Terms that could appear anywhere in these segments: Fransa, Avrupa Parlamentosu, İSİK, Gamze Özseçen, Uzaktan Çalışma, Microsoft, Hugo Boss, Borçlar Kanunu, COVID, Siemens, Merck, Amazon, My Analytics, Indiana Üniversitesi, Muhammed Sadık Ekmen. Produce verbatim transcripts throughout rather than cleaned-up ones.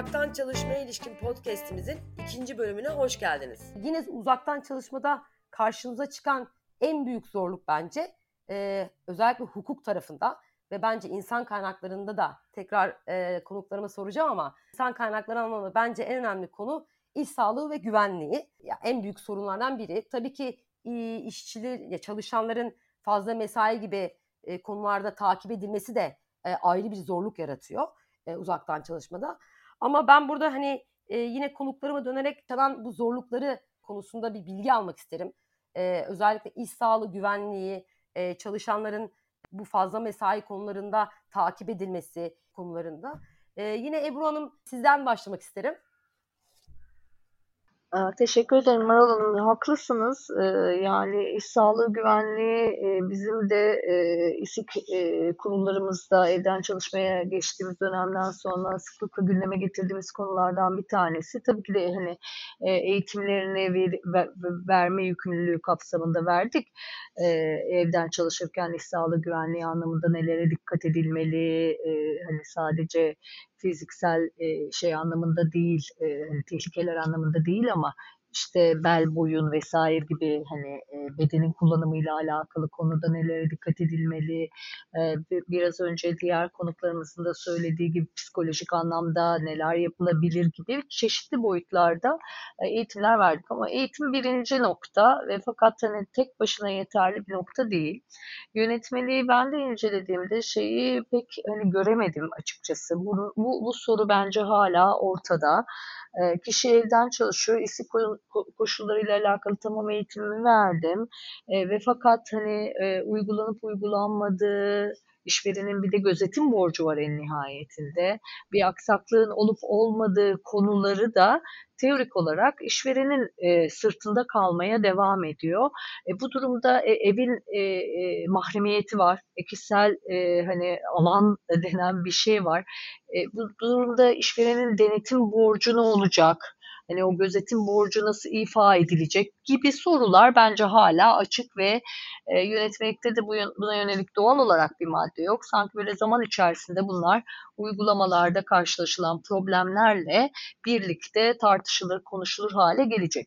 Uzaktan Çalışmaya ilişkin podcast'imizin ikinci bölümüne hoş geldiniz. Yine uzaktan çalışmada karşımıza çıkan en büyük zorluk bence e, özellikle hukuk tarafında ve bence insan kaynaklarında da tekrar e, konuklarıma soracağım ama insan kaynakları anlamında bence en önemli konu iş sağlığı ve güvenliği. Ya, en büyük sorunlardan biri. Tabii ki e, işçiler, ya, çalışanların fazla mesai gibi e, konularda takip edilmesi de e, ayrı bir zorluk yaratıyor e, uzaktan çalışmada. Ama ben burada hani e, yine konuklarıma dönerek kalan bu zorlukları konusunda bir bilgi almak isterim. E, özellikle iş sağlığı, güvenliği, e, çalışanların bu fazla mesai konularında takip edilmesi konularında. E, yine Ebru Hanım, sizden başlamak isterim. Teşekkür ederim Meral Hanım. Haklısınız. Yani iş sağlığı güvenliği bizim de İSİK kurullarımızda evden çalışmaya geçtiğimiz dönemden sonra sıklıkla gündeme getirdiğimiz konulardan bir tanesi. Tabii ki de hani eğitimlerini ver, verme yükümlülüğü kapsamında verdik. Evden çalışırken iş sağlığı güvenliği anlamında nelere dikkat edilmeli? Hani sadece fiziksel şey anlamında değil, tehlikeler anlamında değil ama işte bel, boyun vesaire gibi hani bedenin kullanımıyla alakalı konuda nelere dikkat edilmeli, biraz önce diğer konuklarımızın da söylediği gibi psikolojik anlamda neler yapılabilir gibi çeşitli boyutlarda eğitimler verdik ama eğitim birinci nokta ve fakat hani tek başına yeterli bir nokta değil. Yönetmeliği ben de incelediğimde şeyi pek hani göremedim açıkçası. Bu, bu, bu soru bence hala ortada. Kişi evden çalışıyor, İSİK koşullarıyla alakalı tamam eğitimimi verdim e, ve fakat hani e, uygulanıp uygulanmadığı, işverenin bir de gözetim borcu var en nihayetinde. Bir aksaklığın olup olmadığı konuları da teorik olarak işverenin e, sırtında kalmaya devam ediyor. E, bu durumda e, evin e, e, mahremiyeti var, e, kişisel e, hani alan denen bir şey var. E, bu durumda işverenin denetim borcu ne olacak? Hani o gözetim borcu nasıl ifa edilecek gibi sorular bence hala açık ve e, yönetmelikte de bu, buna yönelik doğal olarak bir madde yok. Sanki böyle zaman içerisinde bunlar uygulamalarda karşılaşılan problemlerle birlikte tartışılır, konuşulur hale gelecek.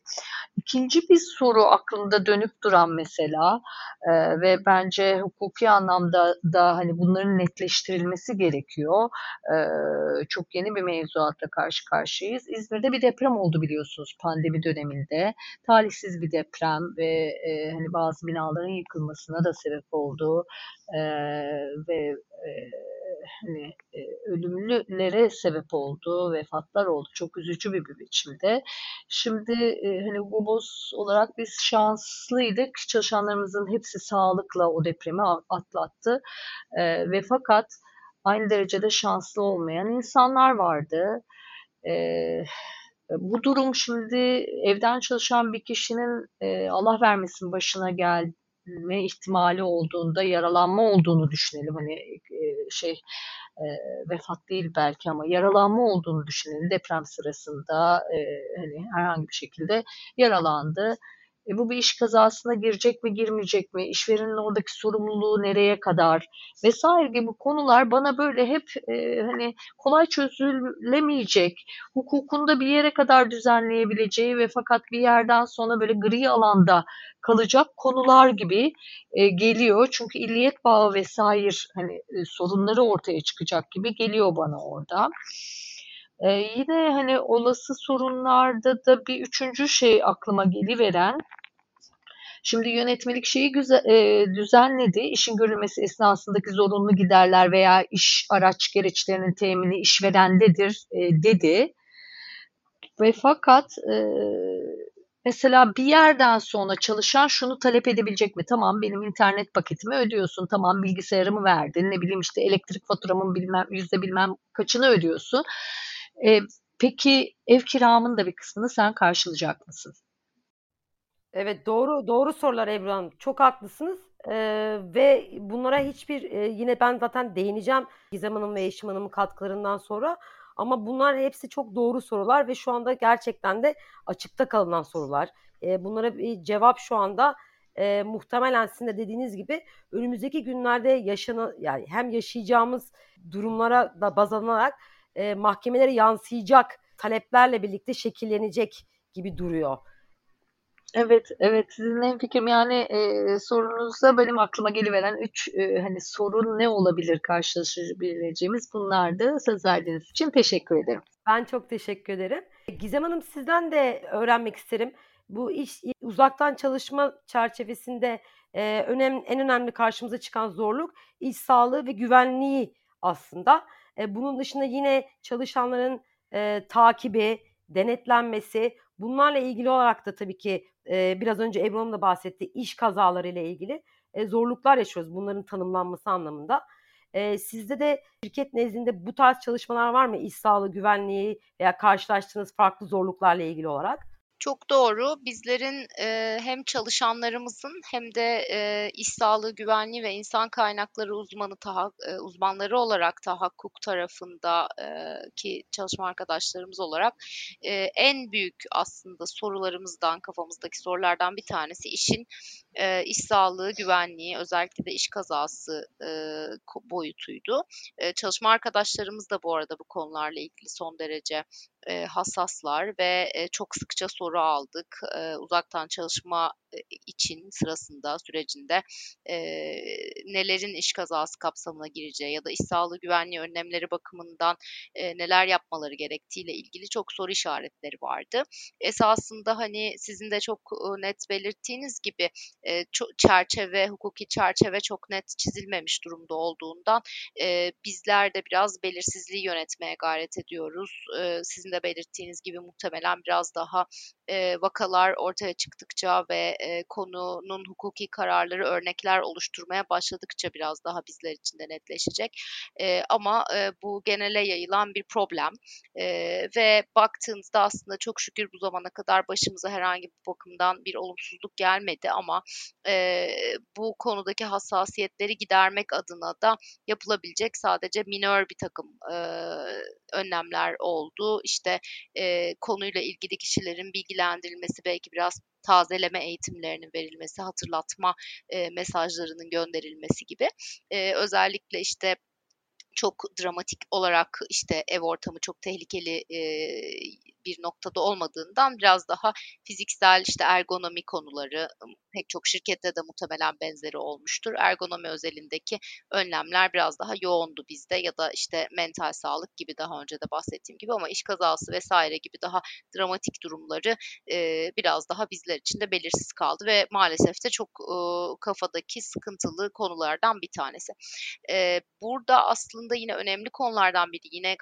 İkinci bir soru aklımda dönüp duran mesela e, ve bence hukuki anlamda da hani bunların netleştirilmesi gerekiyor. E, çok yeni bir mevzuatla karşı karşıyayız. İzmir'de bir deprem oldu biliyorsunuz pandemi döneminde. Talihsiz bir deprem ve e, hani bazı binaların yıkılmasına da sebep oldu e, ve e, hani e, ölümlülere sebep oldu, vefatlar oldu. Çok üzücü bir biçimde. Şimdi e, hani Hugo Boss olarak biz şanslıydık. Çalışanlarımızın hepsi sağlıkla o depremi atlattı. E, ve fakat aynı derecede şanslı olmayan insanlar vardı. Eee Bu durum şimdi evden çalışan bir kişinin Allah vermesin başına gelme ihtimali olduğunda yaralanma olduğunu düşünelim. Hani şey vefat değil belki ama yaralanma olduğunu düşünelim. Deprem sırasında hani herhangi bir şekilde yaralandı. E bu bir iş kazasına girecek mi girmeyecek mi, işverenin oradaki sorumluluğu nereye kadar vesaire gibi konular bana böyle hep e, hani kolay çözülemeyecek, hukukunda bir yere kadar düzenleyebileceği ve fakat bir yerden sonra böyle gri alanda kalacak konular gibi e, geliyor. Çünkü illiyet bağı vesaire hani e, sorunları ortaya çıkacak gibi geliyor bana orada. Ee, yine hani olası sorunlarda da bir üçüncü şey aklıma geliveren, şimdi yönetmelik şeyi güzel, e, düzenledi, işin görülmesi esnasındaki zorunlu giderler veya iş araç gereçlerinin temini işverendedir e, dedi ve fakat e, mesela bir yerden sonra çalışan şunu talep edebilecek mi? Tamam benim internet paketimi ödüyorsun, tamam bilgisayarımı verdin, ne bileyim işte elektrik faturamın bilmem yüzde bilmem kaçını ödüyorsun. Ee, peki ev kiramın da bir kısmını sen karşılayacak mısın? Evet, doğru doğru sorular Ebru Hanım. Çok haklısınız ee, ve bunlara hiçbir e, yine ben zaten değineceğim Gizem Hanım ve Yeşim Hanım'ın katkılarından sonra ama bunlar hepsi çok doğru sorular ve şu anda gerçekten de açıkta kalınan sorular. E, bunlara bir cevap şu anda e, muhtemelen sizin de dediğiniz gibi önümüzdeki günlerde yaşanan yani hem yaşayacağımız durumlara da baz alınarak e, mahkemelere yansıyacak taleplerle birlikte şekillenecek gibi duruyor. Evet, evet sizinle hemfikirim. Yani e, sorunuzda benim aklıma geliveren üç e, hani sorun ne olabilir karşılaşabileceğimiz bunlardı. Söz verdiğiniz için teşekkür ederim. Ben çok teşekkür ederim. Gizem Hanım, sizden de öğrenmek isterim. Bu iş uzaktan çalışma çerçevesinde e, önemli, en önemli karşımıza çıkan zorluk iş sağlığı ve güvenliği aslında. E, bunun dışında yine çalışanların e, takibi, denetlenmesi, bunlarla ilgili olarak da tabii ki e, biraz önce Ebru Hanım da bahsetti, iş kazaları ile ilgili e, zorluklar yaşıyoruz bunların tanımlanması anlamında. E, sizde de şirket nezdinde bu tarz çalışmalar var mı? İş sağlığı, güvenliği veya karşılaştığınız farklı zorluklarla ilgili olarak? Çok doğru. Bizlerin e, hem çalışanlarımızın hem de e, iş sağlığı güvenliği ve insan kaynakları uzmanı taha, e, uzmanları olarak tahakkuk tarafında e, ki çalışma arkadaşlarımız olarak e, en büyük aslında sorularımızdan, kafamızdaki sorulardan bir tanesi işin e, iş sağlığı güvenliği, özellikle de iş kazası e, boyutuydu. E, çalışma arkadaşlarımız da bu arada bu konularla ilgili son derece hassaslar ve çok sıkça soru aldık. Uzaktan çalışma için sırasında, sürecinde nelerin iş kazası kapsamına gireceği ya da iş sağlığı güvenliği önlemleri bakımından neler yapmaları gerektiğiyle ilgili çok soru işaretleri vardı. Esasında hani sizin de çok net belirttiğiniz gibi çerçeve, hukuki çerçeve çok net çizilmemiş durumda olduğundan bizler de biraz belirsizliği yönetmeye gayret ediyoruz. Sizin de belirttiğiniz gibi muhtemelen biraz daha e, vakalar ortaya çıktıkça ve e, konunun hukuki kararları, örnekler oluşturmaya başladıkça biraz daha bizler için de netleşecek. E, ama e, bu genele yayılan bir problem e, ve baktığınızda aslında çok şükür bu zamana kadar başımıza herhangi bir bakımdan bir olumsuzluk gelmedi ama e, bu konudaki hassasiyetleri gidermek adına da yapılabilecek sadece minör bir takım e, önlemler oldu. İşte e, konuyla ilgili kişilerin bilgilendirilmesi, belki biraz tazeleme eğitimlerinin verilmesi, hatırlatma e, mesajlarının gönderilmesi gibi. E, özellikle işte çok dramatik olarak işte ev ortamı çok tehlikeli e, bir noktada olmadığından biraz daha fiziksel işte ergonomi konuları, pek çok şirkette de muhtemelen benzeri olmuştur. Ergonomi özelindeki önlemler biraz daha yoğundu bizde ya da işte mental sağlık gibi daha önce de bahsettiğim gibi, ama iş kazası vesaire gibi daha dramatik durumları e, biraz daha bizler için de belirsiz kaldı ve maalesef de çok e, kafadaki sıkıntılı konulardan bir tanesi. E, burada aslında yine önemli konulardan biri yine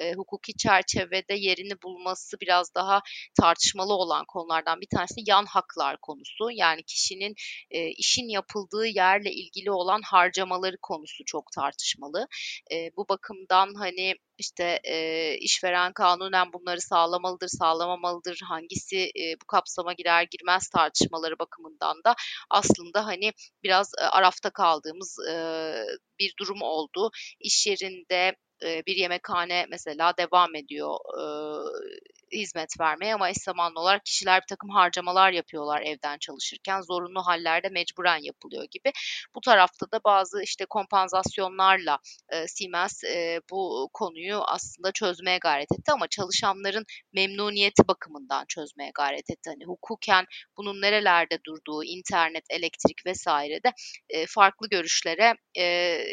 e, hukuki çerçevede yerini bulması biraz daha tartışmalı olan konulardan bir tanesi yan haklar konusu. Yani kişinin e, işin yapıldığı yerle ilgili olan harcamaları konusu çok tartışmalı. E, bu bakımdan hani İşte e, işveren kanunen bunları sağlamalıdır, sağlamamalıdır, hangisi e, bu kapsama girer girmez tartışmaları bakımından da aslında hani biraz e, arafta kaldığımız e, bir durum oldu. İş yerinde e, bir yemekhane mesela devam ediyor e, hizmet vermeye ama eş zamanlı olarak kişiler bir takım harcamalar yapıyorlar evden çalışırken. Zorunlu hallerde mecburen yapılıyor gibi. Bu tarafta da bazı işte kompansasyonlarla e, Siemens e, bu konuyu aslında çözmeye gayret etti ama çalışanların memnuniyeti bakımından çözmeye gayret etti. Hani hukuken bunun nerelerde durduğu, internet, elektrik vesairede e, farklı görüşlere e,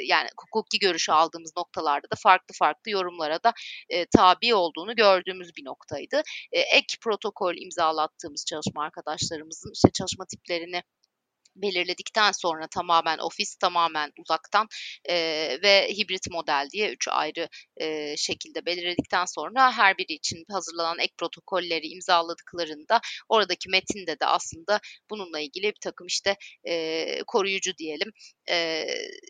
yani hukuki görüşü aldığımız noktalarda da farklı farklı yorumlara da e, tabi olduğunu gördüğümüz bir noktaydı. Ek protokol imzalattığımız çalışma arkadaşlarımızın işte çalışma tiplerini belirledikten sonra tamamen ofis, tamamen uzaktan e, ve hibrit model diye üç ayrı e, şekilde belirledikten sonra her biri için hazırlanan ek protokolleri imzaladıklarında oradaki metinde de aslında bununla ilgili bir takım işte e, koruyucu diyelim e,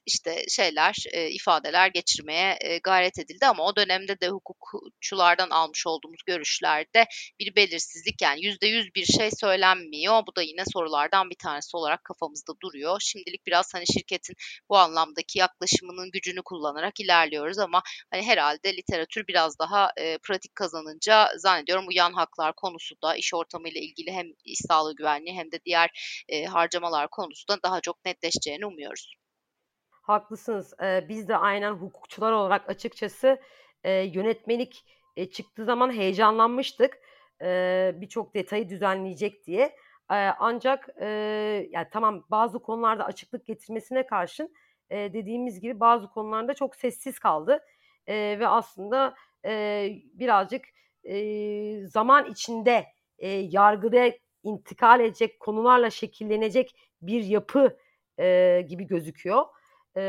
işte şeyler, e, ifadeler geçirmeye e, gayret edildi ama o dönemde de hukukçulardan almış olduğumuz görüşlerde bir belirsizlik, yani yüzde yüz bir şey söylenmiyor. Bu da yine sorulardan bir tanesi olarak kafamızda duruyor. Şimdilik biraz hani şirketin bu anlamdaki yaklaşımının gücünü kullanarak ilerliyoruz ama hani herhalde literatür biraz daha e, pratik kazanınca zannediyorum bu yan haklar konusu da iş ortamıyla ilgili hem iş sağlığı güvenliği hem de diğer e, harcamalar konusunda daha çok netleşeceğini umuyoruz. Haklısınız. Ee, biz de aynen hukukçular olarak açıkçası e, yönetmelik e, çıktığı zaman heyecanlanmıştık. E, birçok detayı düzenleyecek diye. E, ancak e, yani tamam, bazı konularda açıklık getirmesine karşın e, dediğimiz gibi bazı konularda çok sessiz kaldı. E, ve aslında e, birazcık e, zaman içinde e, yargıda intikal edecek konularla şekillenecek bir yapı e, gibi gözüküyor. E,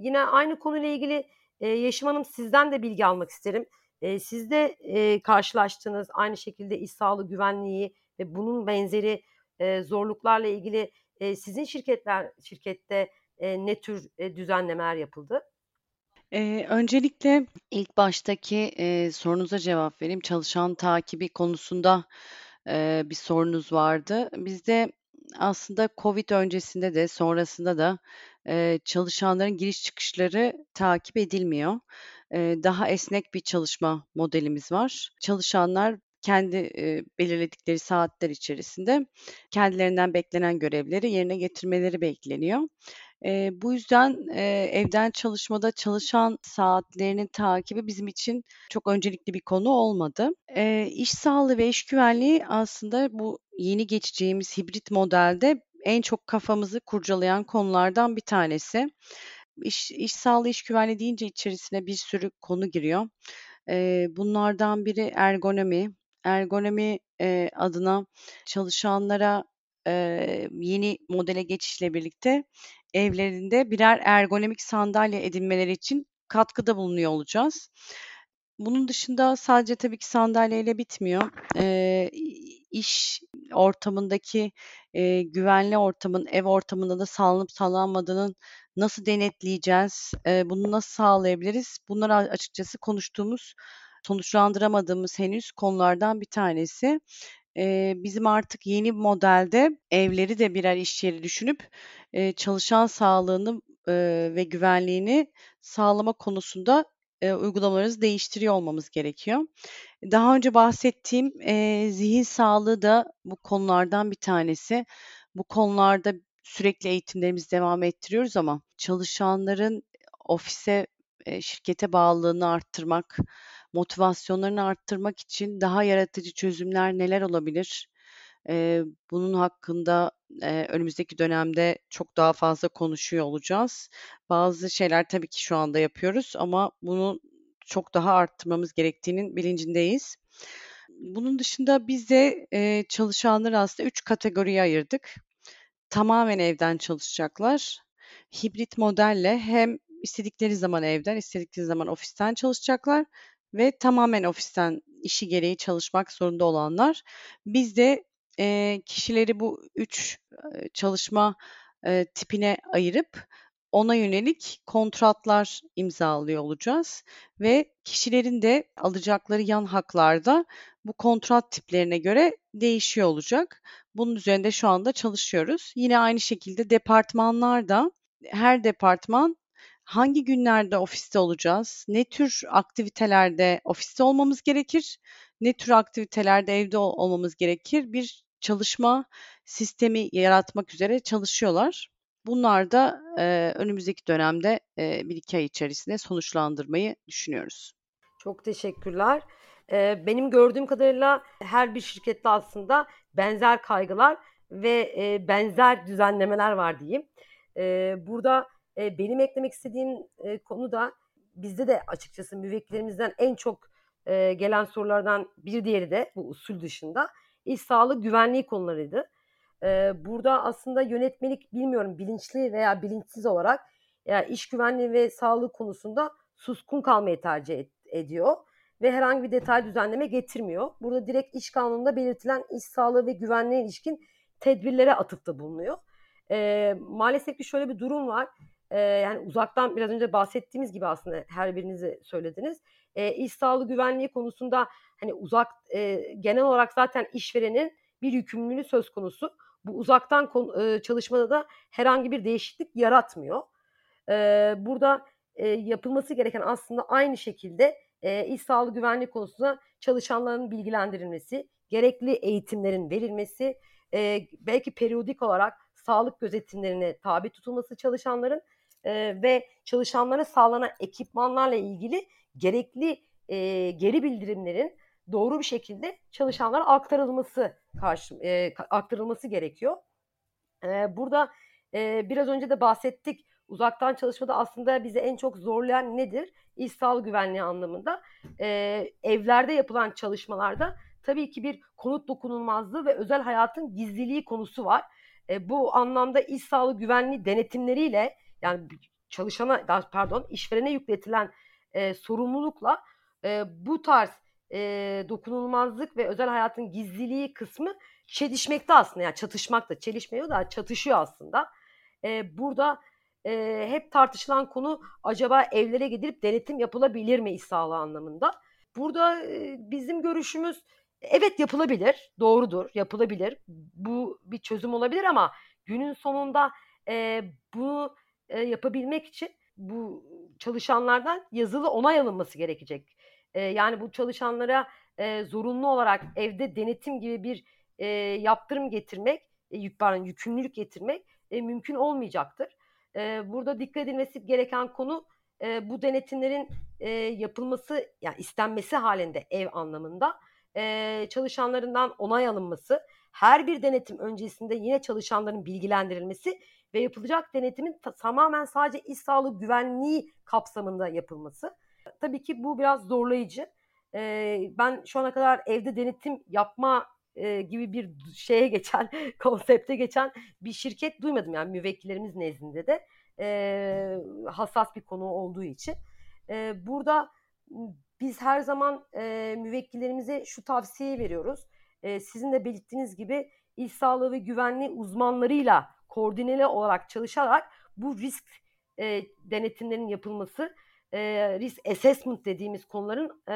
yine aynı konuyla ilgili e, Yeşim Hanım, sizden de bilgi almak isterim. E, siz de e, karşılaştığınız aynı şekilde iş sağlığı güvenliği ve bunun benzeri e, zorluklarla ilgili e, sizin şirketler şirkette e, ne tür e, düzenlemeler yapıldı? Ee, öncelikle ilk baştaki e, sorunuza cevap vereyim. Çalışan takibi konusunda e, bir sorunuz vardı. Bizde aslında COVID öncesinde de sonrasında da e, çalışanların giriş çıkışları takip edilmiyor. E, daha esnek bir çalışma modelimiz var. Çalışanlar kendi e, belirledikleri saatler içerisinde kendilerinden beklenen görevleri yerine getirmeleri bekleniyor. E, bu yüzden e, evden çalışmada çalışan saatlerinin takibi bizim için çok öncelikli bir konu olmadı. E, iş sağlığı ve iş güvenliği aslında bu yeni geçeceğimiz hibrit modelde en çok kafamızı kurcalayan konulardan bir tanesi. İş, iş sağlığı, iş güvenliği deyince içerisine bir sürü konu giriyor. E, bunlardan biri ergonomi. Ergonomi e, adına çalışanlara e, yeni modele geçişle birlikte evlerinde birer ergonomik sandalye edinmeleri için katkıda bulunuyor olacağız. Bunun dışında sadece tabii ki sandalyeyle bitmiyor. E, iş ortamındaki e, güvenli ortamın, ev ortamında da sağlanıp sağlanmadığının nasıl denetleyeceğiz, e, bunu nasıl sağlayabiliriz? Bunlar açıkçası konuştuğumuz, sonuçlandıramadığımız henüz konulardan bir tanesi. Bizim artık yeni modelde evleri de birer iş yeri düşünüp çalışan sağlığını ve güvenliğini sağlama konusunda uygulamalarımızı değiştiriyor olmamız gerekiyor. Daha önce bahsettiğim zihin sağlığı da bu konulardan bir tanesi. Bu konularda sürekli eğitimlerimizi devam ettiriyoruz ama çalışanların ofise, şirkete bağlılığını arttırmak, motivasyonlarını arttırmak için daha yaratıcı çözümler neler olabilir? Ee, bunun hakkında e, önümüzdeki dönemde çok daha fazla konuşuyor olacağız. Bazı şeyler tabii ki şu anda yapıyoruz ama bunu çok daha arttırmamız gerektiğinin bilincindeyiz. Bunun dışında biz de e, çalışanları aslında üç kategoriye ayırdık. Tamamen evden çalışacaklar. Hibrit modelle hem istedikleri zaman evden, istedikleri zaman ofisten çalışacaklar. Ve tamamen ofisten işi gereği çalışmak zorunda olanlar. Biz de e, kişileri bu üç e, çalışma e, tipine ayırıp ona yönelik kontratlar imzalıyor olacağız. Ve kişilerin de alacakları yan haklarda bu kontrat tiplerine göre değişiyor olacak. Bunun üzerinde şu anda çalışıyoruz. Yine aynı şekilde departmanlarda her departman hangi günlerde ofiste olacağız? Ne tür aktivitelerde ofiste olmamız gerekir? Ne tür aktivitelerde evde olmamız gerekir? Bir çalışma sistemi yaratmak üzere çalışıyorlar. Bunlar da e, önümüzdeki dönemde e, bir iki ay içerisinde sonuçlandırmayı düşünüyoruz. Çok teşekkürler. Ee, benim gördüğüm kadarıyla her bir şirkette aslında benzer kaygılar ve e, benzer düzenlemeler var diyeyim. E, burada... Benim eklemek istediğim konu da bizde de açıkçası müvekkillerimizden en çok gelen sorulardan bir diğeri de bu usul dışında iş sağlığı güvenliği konularıydı. Burada aslında yönetmelik bilmiyorum bilinçli veya bilinçsiz olarak yani iş güvenliği ve sağlığı konusunda suskun kalmayı tercih ediyor ve herhangi bir detay düzenleme getirmiyor. Burada direkt iş kanununda belirtilen iş sağlığı ve güvenliğe ilişkin tedbirlere atıfta bulunuyor. Maalesef ki şöyle bir durum var. Ee, yani uzaktan biraz önce bahsettiğimiz gibi aslında her birinizi söylediniz. Ee, iş sağlığı güvenliği konusunda hani uzak e, genel olarak zaten işverenin bir yükümlülüğü söz konusu. Bu uzaktan konu, e, çalışmada da herhangi bir değişiklik yaratmıyor. Ee, burada e, yapılması gereken aslında aynı şekilde e, iş sağlığı güvenliği konusunda çalışanların bilgilendirilmesi, gerekli eğitimlerin verilmesi, e, belki periyodik olarak sağlık gözetimlerine tabi tutulması çalışanların, Ee, ve çalışanlara sağlanan ekipmanlarla ilgili gerekli e, geri bildirimlerin doğru bir şekilde çalışanlara aktarılması karşı, e, aktarılması gerekiyor. E, burada e, biraz önce de bahsettik. Uzaktan çalışmada aslında bizi en çok zorlayan nedir? İş sağlığı güvenliği anlamında. E, evlerde yapılan çalışmalarda tabii ki bir konut dokunulmazlığı ve özel hayatın gizliliği konusu var. E, bu anlamda iş sağlığı güvenliği denetimleriyle, yani çalışana, pardon işverene yükletilen e, sorumlulukla e, bu tarz e, dokunulmazlık ve özel hayatın gizliliği kısmı çelişmekte aslında. Yani çatışmakta, çelişmiyor da çatışıyor aslında. E, burada e, hep tartışılan konu, acaba evlere gidilip denetim yapılabilir mi iş sağlığı anlamında? Burada e, bizim görüşümüz, evet yapılabilir, doğrudur, yapılabilir. Bu bir çözüm olabilir ama günün sonunda e, bunu e, yapabilmek için bu çalışanlardan yazılı onay alınması gerekecek. E, yani bu çalışanlara e, zorunlu olarak evde denetim gibi bir e, yaptırım getirmek, e, pardon yükümlülük getirmek e, mümkün olmayacaktır. E, burada dikkat edilmesi gereken konu e, bu denetimlerin e, yapılması, yani istenmesi halinde ev anlamında. Ee, çalışanlarından onay alınması, her bir denetim öncesinde yine çalışanların bilgilendirilmesi ve yapılacak denetimin ta- tamamen sadece iş sağlığı güvenliği kapsamında yapılması. Tabii ki bu biraz zorlayıcı. Ee, ben şu ana kadar evde denetim yapma e, gibi bir şeye geçen, konsepte geçen bir şirket duymadım. Yani müvekkillerimiz nezdinde de e, hassas bir konu olduğu için. E, burada biz her zaman e, müvekkillerimize şu tavsiyeyi veriyoruz. E, sizin de belirttiğiniz gibi iş sağlığı ve güvenliği uzmanlarıyla koordineli olarak çalışarak bu risk e, denetimlerinin yapılması, e, risk assessment dediğimiz konuların e,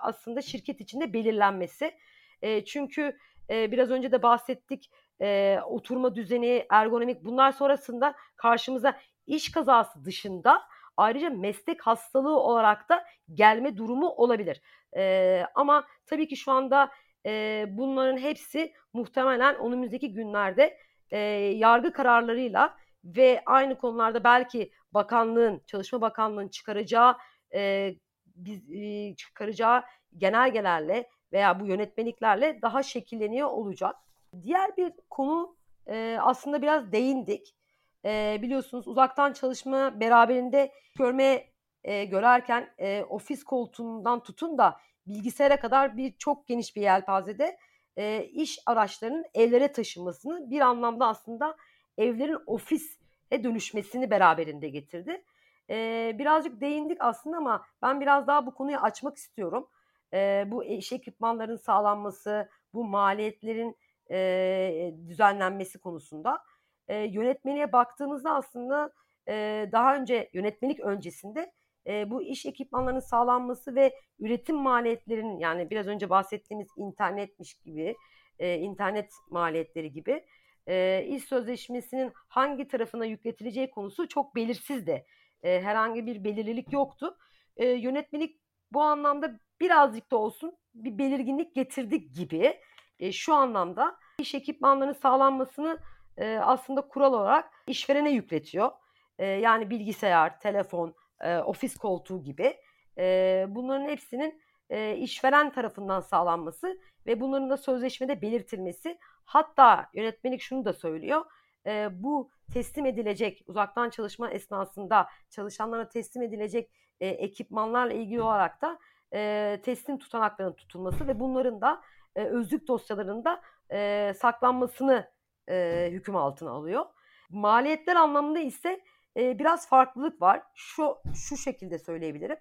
aslında şirket içinde belirlenmesi. E, çünkü e, biraz önce de bahsettik, e, oturma düzeni, ergonomik, bunlar sonrasında karşımıza iş kazası dışında ayrıca meslek hastalığı olarak da gelme durumu olabilir. Ee, ama tabii ki şu anda e, bunların hepsi muhtemelen önümüzdeki günlerde e, yargı kararlarıyla ve aynı konularda belki bakanlığın, Çalışma Bakanlığı'nın çıkaracağı e, biz, e, çıkaracağı genelgelerle veya bu yönetmeliklerle daha şekilleniyor olacak. Diğer bir konu e, aslında biraz değindik. E, biliyorsunuz uzaktan çalışma beraberinde görme e, görerken e, ofis koltuğundan tutun da bilgisayara kadar bir çok geniş bir yelpazede e, iş araçlarının evlere taşınmasını, bir anlamda aslında evlerin ofise dönüşmesini beraberinde getirdi. E, birazcık değindik aslında ama ben biraz daha bu konuyu açmak istiyorum. E, bu iş ekipmanların sağlanması, bu maliyetlerin e, düzenlenmesi konusunda. E, yönetmeliğe baktığımızda aslında e, daha önce yönetmelik öncesinde e, bu iş ekipmanlarının sağlanması ve üretim maliyetlerinin, yani biraz önce bahsettiğimiz internetmiş gibi, e, internet maliyetleri gibi e, iş sözleşmesinin hangi tarafına yükletileceği konusu çok belirsizdi. E, herhangi bir belirlilik yoktu. E, yönetmelik bu anlamda birazcık da olsun bir belirginlik getirdik gibi. E, şu anlamda iş ekipmanlarının sağlanmasını Ee, aslında kural olarak işverene yükletiyor. Ee, yani bilgisayar, telefon, e, ofis koltuğu gibi e, bunların hepsinin e, işveren tarafından sağlanması ve bunların da sözleşmede belirtilmesi. Hatta yönetmelik şunu da söylüyor. E, bu teslim edilecek, uzaktan çalışma esnasında çalışanlara teslim edilecek e, ekipmanlarla ilgili olarak da e, teslim tutanaklarının tutulması ve bunların da e, özlük dosyalarında e, saklanmasını E, hüküm altına alıyor. Maliyetler anlamında ise e, biraz farklılık var. Şu şu şekilde söyleyebilirim.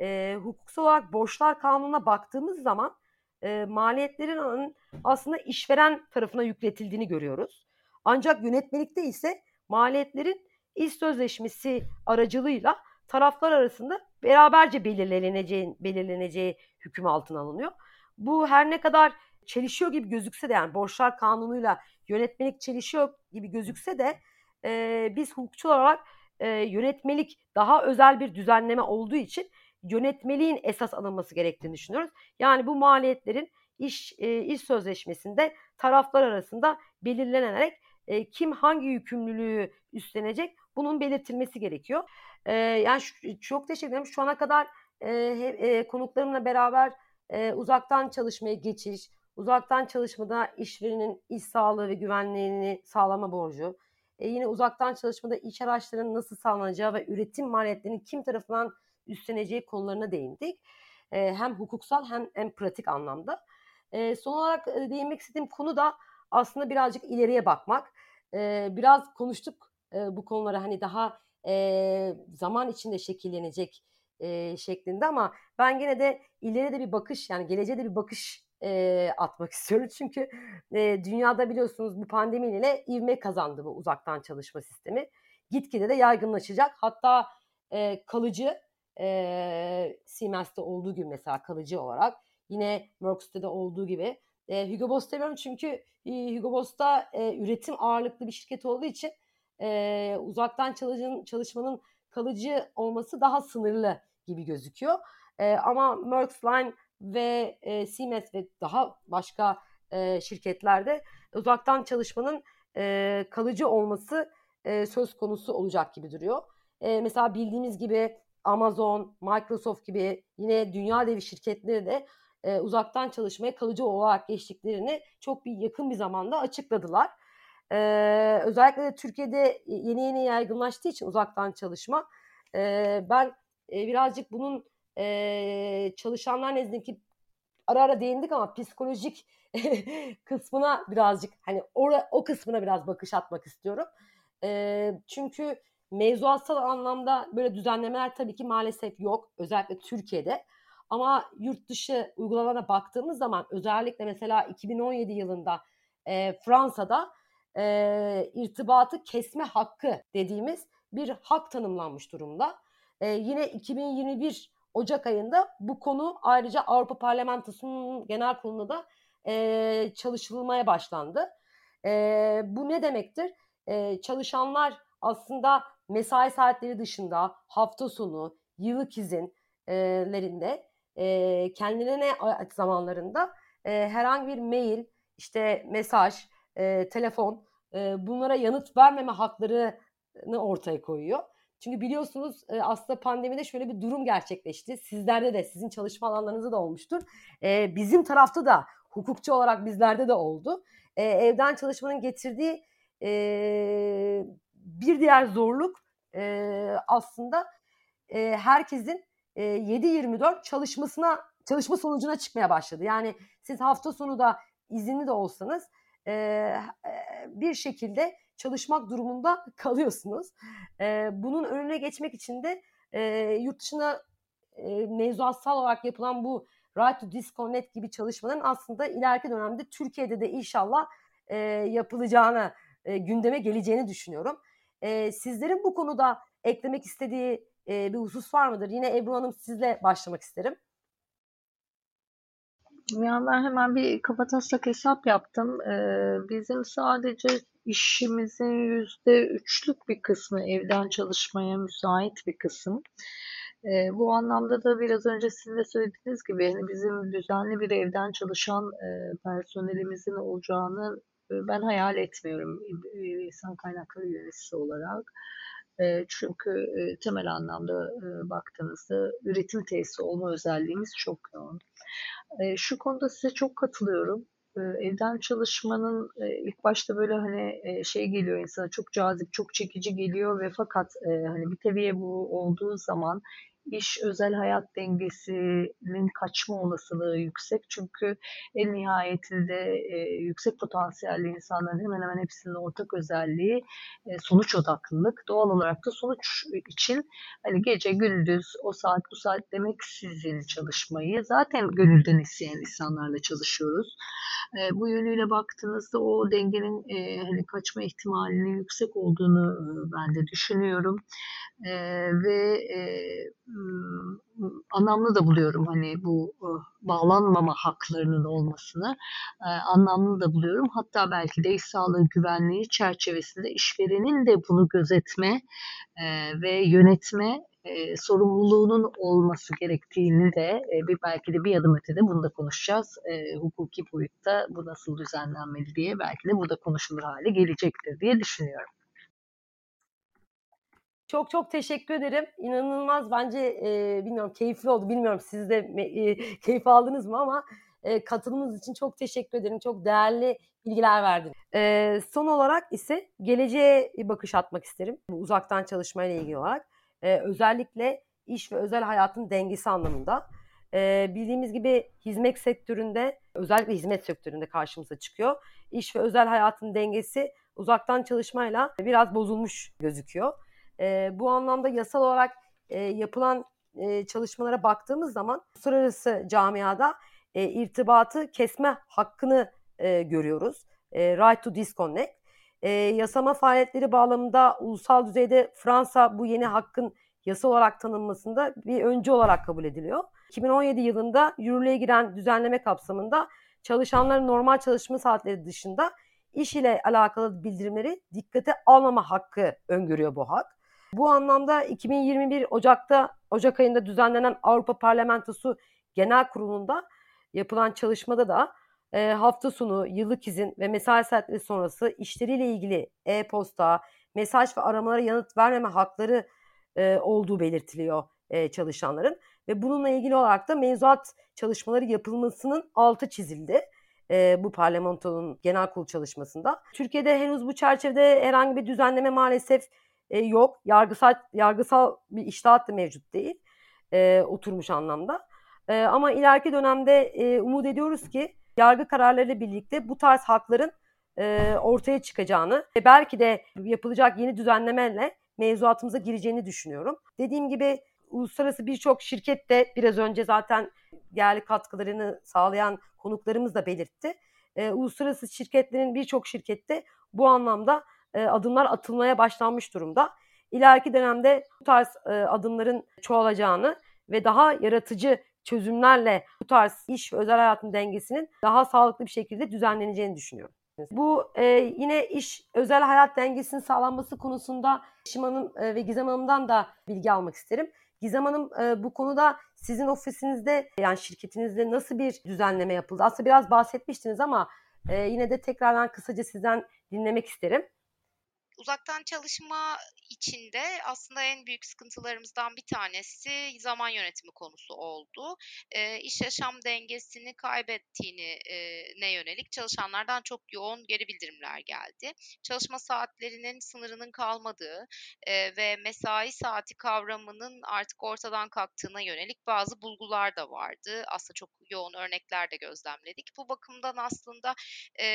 E, hukuksal olarak Borçlar Kanunu'na baktığımız zaman e, maliyetlerin aslında işveren tarafına yükletildiğini görüyoruz. Ancak yönetmelikte ise maliyetlerin iş sözleşmesi aracılığıyla taraflar arasında beraberce belirleneceği, belirleneceği hüküm altına alınıyor. Bu her ne kadar çelişiyor gibi gözükse de, yani Borçlar Kanunu'yla yönetmelik çelişiyor gibi gözükse de e, biz hukukçu olarak e, yönetmelik daha özel bir düzenleme olduğu için yönetmeliğin esas alınması gerektiğini düşünüyoruz. Yani bu maliyetlerin iş e, iş sözleşmesinde taraflar arasında belirlenerek e, kim hangi yükümlülüğü üstlenecek, bunun belirtilmesi gerekiyor. E, yani şu, çok teşekkür ederim. Şu ana kadar e, e, konuklarımla beraber e, uzaktan çalışmaya geçiş, uzaktan çalışmada işverenin iş sağlığı ve güvenliğini sağlama borcu, e, yine uzaktan çalışmada iş araçlarının nasıl sağlanacağı ve üretim maliyetlerinin kim tarafından üstleneceği konularına değindik. E, hem hukuksal hem, hem pratik anlamda. E, son olarak e, değinmek istediğim konu da aslında birazcık ileriye bakmak. E, biraz konuştuk e, bu konulara, hani daha e, zaman içinde şekillenecek e, şeklinde, ama ben gene de ileriye de bir bakış, yani geleceğe de bir bakış e, atmak istiyorum. Çünkü e, dünyada biliyorsunuz bu pandemiyle ivme kazandı bu uzaktan çalışma sistemi. Gitgide de yaygınlaşacak. Hatta e, kalıcı e, Siemens'te olduğu gibi mesela kalıcı olarak, yine Merck'te de olduğu gibi. E, Hugo Boss demiyorum çünkü e, Hugo Boss'ta e, üretim ağırlıklı bir şirket olduğu için e, uzaktan çalışın, çalışmanın kalıcı olması daha sınırlı gibi gözüküyor. E, ama Merck, Line ve e, Siemens ve daha başka e, şirketlerde uzaktan çalışmanın e, kalıcı olması e, söz konusu olacak gibi duruyor. E, mesela bildiğimiz gibi Amazon, Microsoft gibi yine dünya devi şirketleri de E, uzaktan çalışmaya kalıcı olarak geçtiklerini çok bir yakın bir zamanda açıkladılar. E, özellikle de Türkiye'de yeni yeni yaygınlaştığı için uzaktan çalışma, e, ben e, birazcık bunun e, çalışanlar nezdindeki, ara ara değindik ama psikolojik kısmına birazcık, hani or- o kısmına biraz bakış atmak istiyorum. E, çünkü mevzuatsal anlamda böyle düzenlemeler tabii ki maalesef yok, özellikle Türkiye'de. Ama yurt dışı uygulamalara baktığımız zaman, özellikle mesela iki bin on yedi yılında e, Fransa'da e, irtibatı kesme hakkı dediğimiz bir hak tanımlanmış durumda. E, yine iki bin yirmi bir Ocak ayında bu konu ayrıca Avrupa Parlamentosu'nun genel kurulunda da e, çalışılmaya başlandı. E, bu ne demektir? E, çalışanlar aslında mesai saatleri dışında, hafta sonu, yıllık izinlerinde, E, kendilerine zamanlarında e, herhangi bir mail, işte mesaj, e, telefon, e, bunlara yanıt vermeme haklarını ortaya koyuyor. Çünkü biliyorsunuz e, aslında pandemide şöyle bir durum gerçekleşti. Sizlerde de, sizin çalışma alanlarınızda da olmuştur. E, bizim tarafta da, hukukçu olarak bizlerde de oldu. E, evden çalışmanın getirdiği e, bir diğer zorluk e, aslında e, herkesin yedi yirmi dört çalışmasına, çalışma sonucuna çıkmaya başladı. Yani siz hafta sonu da izinli de olsanız bir şekilde çalışmak durumunda kalıyorsunuz. Bunun önüne geçmek için de yurt dışına mevzuatsal olarak yapılan bu right to disconnect gibi çalışmaların aslında ileriki dönemde Türkiye'de de inşallah yapılacağını, gündeme geleceğini düşünüyorum. Sizlerin bu konuda eklemek istediği bir husus var mıdır? Yine Ebru Hanım, sizle başlamak isterim. Ya ben hemen bir kafataslak hesap yaptım. Bizim sadece işimizin yüzde üçlük bir kısmı evden çalışmaya müsait bir kısım. Bu anlamda da biraz önce sizin de söylediğiniz gibi, yani bizim düzenli bir evden çalışan personelimizin olacağını ben hayal etmiyorum insan kaynakları yöneticisi olarak. Çünkü temel anlamda baktığınızda üretim tesisi olma özelliğimiz çok yoğun. Şu konuda size çok katılıyorum. Evden çalışmanın ilk başta böyle hani şey geliyor insana, çok cazip, çok çekici geliyor ve fakat hani bir seviye bu olduğu zaman iş özel hayat dengesinin kaçma olasılığı yüksek. Çünkü en nihayetinde e, yüksek potansiyelli insanların hemen hemen hepsinin ortak özelliği e, sonuç odaklılık. Doğal olarak da sonuç için hani gece gündüz o saat bu saat demeksizin çalışmayı zaten gönülden isteyen insanlarla çalışıyoruz. E, bu yönüyle baktığınızda o dengenin e, hani kaçma ihtimalinin yüksek olduğunu e, ben de düşünüyorum. E, ve e, anlamlı da buluyorum hani bu bağlanmama haklarının olmasını anlamlı da buluyorum. Hatta belki de iş sağlığı güvenliği çerçevesinde işverenin de bunu gözetme ve yönetme sorumluluğunun olması gerektiğini de bir belki de bir adım ötede bunu da konuşacağız. Hukuki boyutta bu nasıl düzenlenmeli diye belki de burada konuşulur hale gelecektir diye düşünüyorum. Çok çok teşekkür ederim. İnanılmaz bence e, bilmiyorum keyifli oldu. Bilmiyorum siz de e, keyif aldınız mı ama e, katılımınız için çok teşekkür ederim. Çok değerli bilgiler verdiniz. E, son olarak ise geleceğe bakış atmak isterim. Bu uzaktan çalışmayla ilgili olarak. E, özellikle iş ve özel hayatın dengesi anlamında. E, bildiğimiz gibi hizmet sektöründe, özellikle hizmet sektöründe karşımıza çıkıyor. İş ve özel hayatın dengesi uzaktan çalışmayla biraz bozulmuş gözüküyor. E, bu anlamda yasal olarak e, yapılan e, çalışmalara baktığımız zaman uluslararası camiada e, irtibatı kesme hakkını e, görüyoruz. E, right to disconnect. E, yasama faaliyetleri bağlamında ulusal düzeyde Fransa bu yeni hakkın yasal olarak tanınmasında bir öncü olarak kabul ediliyor. iki bin on yedi yılında yürürlüğe giren düzenleme kapsamında çalışanların normal çalışma saatleri dışında iş ile alakalı bildirimleri dikkate almama hakkı öngörüyor bu hak. Bu anlamda iki bin yirmi bir Ocak'ta Ocak ayında düzenlenen Avrupa Parlamentosu Genel Kurulu'nda yapılan çalışmada da e, hafta sonu, yıllık izin ve mesai saatleri sonrası işleriyle ilgili e-posta, mesaj ve aramalara yanıt vermeme hakları e, olduğu belirtiliyor e, çalışanların. Ve bununla ilgili olarak da mevzuat çalışmaları yapılmasının altı çizildi. E, bu parlamentonun genel kurul çalışmasında. Türkiye'de henüz bu çerçevede herhangi bir düzenleme maalesef e, yok. Yargısal, yargısal bir iştahat da mevcut değil. E, oturmuş anlamda. E, ama ileriki dönemde e, umut ediyoruz ki yargı kararlarıyla birlikte bu tarz hakların e, ortaya çıkacağını ve belki de yapılacak yeni düzenlemeyle mevzuatımıza gireceğini düşünüyorum. Dediğim gibi uluslararası birçok şirket de biraz önce zaten değerli katkılarını sağlayan konuklarımız da belirtti. E, uluslararası şirketlerin birçok şirkette bu anlamda e, adımlar atılmaya başlanmış durumda. İleriki dönemde bu tarz e, adımların çoğalacağını ve daha yaratıcı çözümlerle bu tarz iş ve özel hayatın dengesinin daha sağlıklı bir şekilde düzenleneceğini düşünüyorum. Bu e, yine iş özel hayat dengesinin sağlanması konusunda Şim Hanım e, ve Gizem Hanım'dan da bilgi almak isterim. Gizem Hanım bu konuda sizin ofisinizde yani şirketinizde nasıl bir düzenleme yapıldı? Aslında biraz bahsetmiştiniz ama yine de tekrardan kısaca sizden dinlemek isterim. Uzaktan çalışma içinde aslında en büyük sıkıntılarımızdan bir tanesi zaman yönetimi konusu oldu. E, iş yaşam dengesini kaybettiğini e, ne yönelik çalışanlardan çok yoğun geri bildirimler geldi. Çalışma saatlerinin sınırının kalmadığı e, ve mesai saati kavramının artık ortadan kalktığına yönelik bazı bulgular da vardı. Aslında çok yoğun örnekler de gözlemledik. Bu bakımdan aslında e,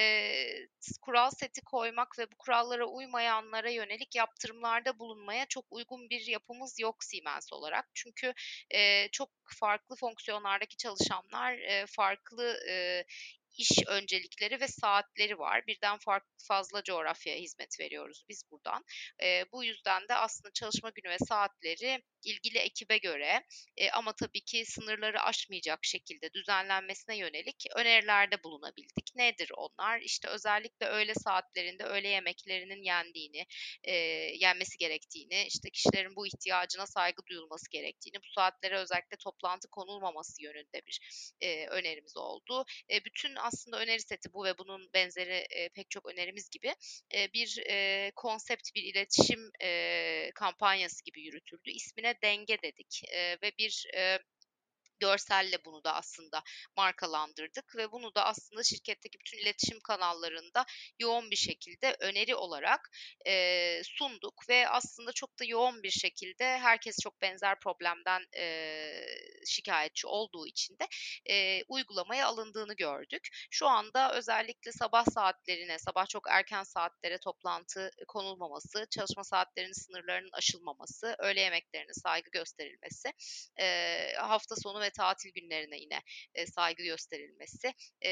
kural seti koymak ve bu kurallara uymayan yanlara yönelik yaptırımlarda bulunmaya çok uygun bir yapımız yok Siemens olarak. Çünkü e, çok farklı fonksiyonlardaki çalışanlar e, farklı e, iş öncelikleri ve saatleri var. Birden farklı fazla coğrafyaya hizmet veriyoruz biz buradan. E, bu yüzden de aslında çalışma günü ve saatleri ilgili ekibe göre e, ama tabii ki sınırları aşmayacak şekilde düzenlenmesine yönelik önerilerde bulunabildik. Nedir onlar? İşte özellikle öğle saatlerinde öğle yemeklerinin yendiğini, e, yenmesi gerektiğini, işte kişilerin bu ihtiyacına saygı duyulması gerektiğini, bu saatlere özellikle toplantı konulmaması yönünde bir e, önerimiz oldu. E, bütün aslında öneri seti bu ve bunun benzeri e, pek çok önerimiz gibi e, bir e, konsept, bir iletişim e, kampanyası gibi yürütüldü. İsmine denge dedik ee, ve bir e, görselle bunu da aslında markalandırdık ve bunu da aslında şirketteki bütün iletişim kanallarında yoğun bir şekilde öneri olarak e, sunduk ve aslında çok da yoğun bir şekilde herkes çok benzer problemden e, şikayetçi olduğu için de e, uygulamaya alındığını gördük. Şu anda özellikle sabah saatlerine, sabah çok erken saatlere toplantı konulmaması, çalışma saatlerinin sınırlarının aşılmaması, öğle yemeklerine saygı gösterilmesi, e, hafta sonu ve tatil günlerine yine e, saygı gösterilmesi e,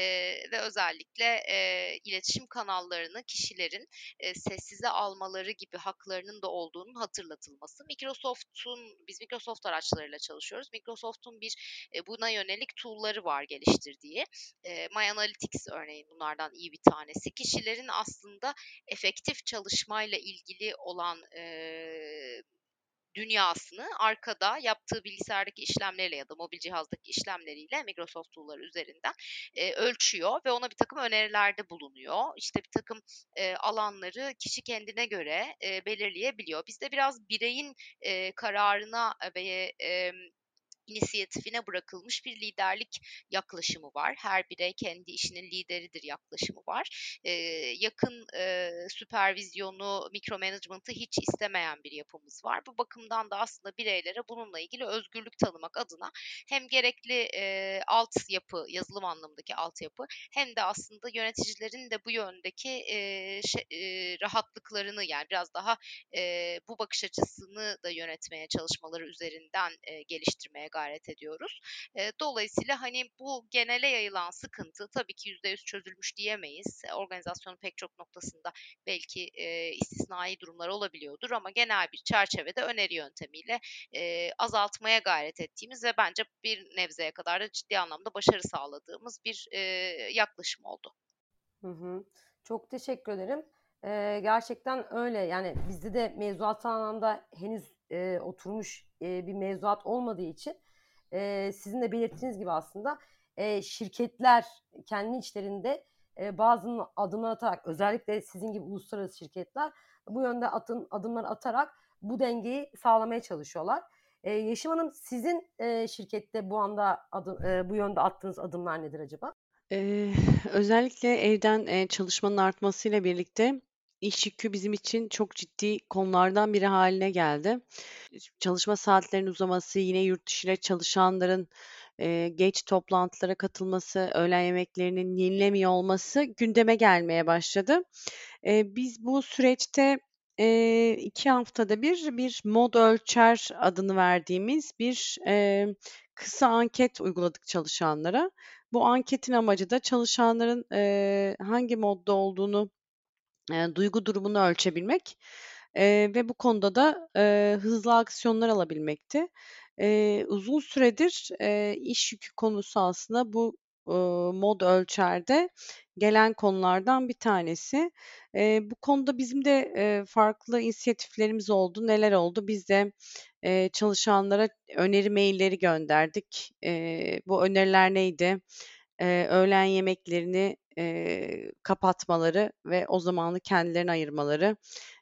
ve özellikle e, iletişim kanallarını kişilerin e, sessize almaları gibi haklarının da olduğunun hatırlatılması. Microsoft'un, biz Microsoft araçlarıyla çalışıyoruz. Microsoft'un bir e, buna yönelik tool'ları var geliştirdiği. E, My Analytics örneğin bunlardan iyi bir tanesi. Kişilerin aslında efektif çalışmayla ilgili olan e, dünyasını arkada yaptığı bilgisayardaki işlemleriyle ya da mobil cihazdaki işlemleriyle Microsoft tool'ları üzerinden e, ölçüyor ve ona bir takım önerilerde bulunuyor. İşte bir takım e, alanları kişi kendine göre e, belirleyebiliyor. Biz de biraz bireyin e, kararına ve e, inisiyatifine bırakılmış bir liderlik yaklaşımı var. Her birey kendi işinin lideridir yaklaşımı var. Ee, yakın e, süpervizyonu, mikromanagement'ı hiç istemeyen bir yapımız var. Bu bakımdan da aslında bireylere bununla ilgili özgürlük tanımak adına hem gerekli e, altyapı, yazılım anlamındaki altyapı hem de aslında yöneticilerin de bu yöndeki e, şey, e, rahatlıklarını yani biraz daha e, bu bakış açısını da yönetmeye çalışmaları üzerinden e, geliştirmeye gayret ediyoruz. Dolayısıyla hani bu genele yayılan sıkıntı tabii ki yüzde yüz çözülmüş diyemeyiz. Organizasyonun pek çok noktasında belki e, istisnai durumlar olabiliyordur ama genel bir çerçevede öneri yöntemiyle e, azaltmaya gayret ettiğimiz ve bence bir nebzeye kadar da ciddi anlamda başarı sağladığımız bir e, yaklaşım oldu. Hı hı. Çok teşekkür ederim. Ee, gerçekten öyle. Yani bizde de mevzuat anlamda henüz E, oturmuş e, bir mevzuat olmadığı için e, sizin de belirttiğiniz gibi aslında e, şirketler kendi içlerinde e, bazı adımlar atarak, özellikle sizin gibi uluslararası şirketler bu yönde atın, adımlar atarak bu dengeyi sağlamaya çalışıyorlar. E, Yeşim Hanım, sizin e, şirkette bu anda adım, e, bu yönde attığınız adımlar nedir acaba? Ee, özellikle evden e, çalışmanın artmasıyla birlikte İş yükü bizim için çok ciddi konulardan biri haline geldi. Çalışma saatlerinin uzaması, yine yurt dışına çalışanların e, geç toplantılara katılması, öğlen yemeklerinin yenilemiyor olması gündeme gelmeye başladı. E, biz bu süreçte e, iki haftada bir bir mod ölçer adını verdiğimiz bir e, kısa anket uyguladık çalışanlara. Bu anketin amacı da çalışanların e, hangi modda olduğunu, duygu durumunu ölçebilmek e, ve bu konuda da e, hızlı aksiyonlar alabilmekti. E, uzun süredir e, iş yükü konusu aslında bu e, mod ölçerde gelen konulardan bir tanesi. E, bu konuda bizim de e, farklı inisiyatiflerimiz oldu. Neler oldu? Biz de e, çalışanlara öneri mailleri gönderdik. E, bu öneriler neydi? E, öğlen yemeklerini E, kapatmaları ve o zamanı kendilerine ayırmaları,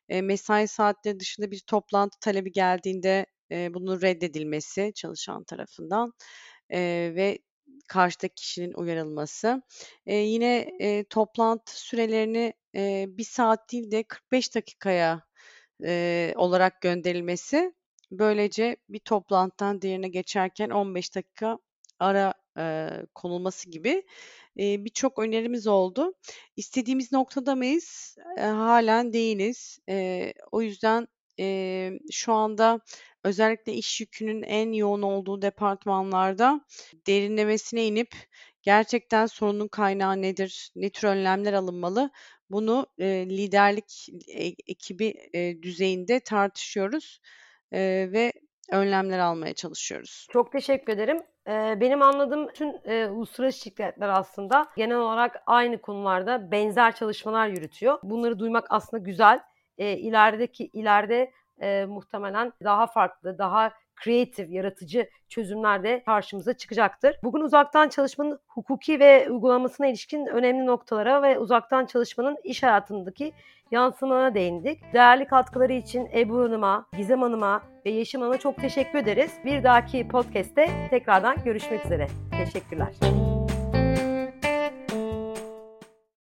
e, mesai saatleri dışında bir toplantı talebi geldiğinde e, bunun reddedilmesi çalışan tarafından e, ve karşıdaki kişinin uyarılması. E, yine e, toplantı sürelerini e, bir saat değil de kırk beş dakikaya e, olarak gönderilmesi. Böylece bir toplantıdan diğerine geçerken on beş dakika ara e, konulması gibi e, birçok önerimiz oldu. İstediğimiz noktada mıyız? E, halen değiliz. E, o yüzden e, şu anda özellikle iş yükünün en yoğun olduğu departmanlarda derinlemesine inip gerçekten sorunun kaynağı nedir, ne tür önlemler alınmalı, bunu e, liderlik e, ekibi e, düzeyinde tartışıyoruz e, ve önlemler almaya çalışıyoruz. Çok teşekkür ederim. Benim anladığım tüm e, uluslararası şirketler aslında genel olarak aynı konularda benzer çalışmalar yürütüyor. Bunları duymak aslında güzel. E, ilerideki ileride e, muhtemelen daha farklı, daha kreatif, yaratıcı çözümler de karşımıza çıkacaktır. Bugün uzaktan çalışmanın hukuki ve uygulamasına ilişkin önemli noktalara ve uzaktan çalışmanın iş hayatındaki yansımalarına değindik. Değerli katkıları için Ebru Hanım'a, Gizem Hanım'a ve Yeşim Hanım'a çok teşekkür ederiz. Bir dahaki podcast'te tekrardan görüşmek üzere. Teşekkürler.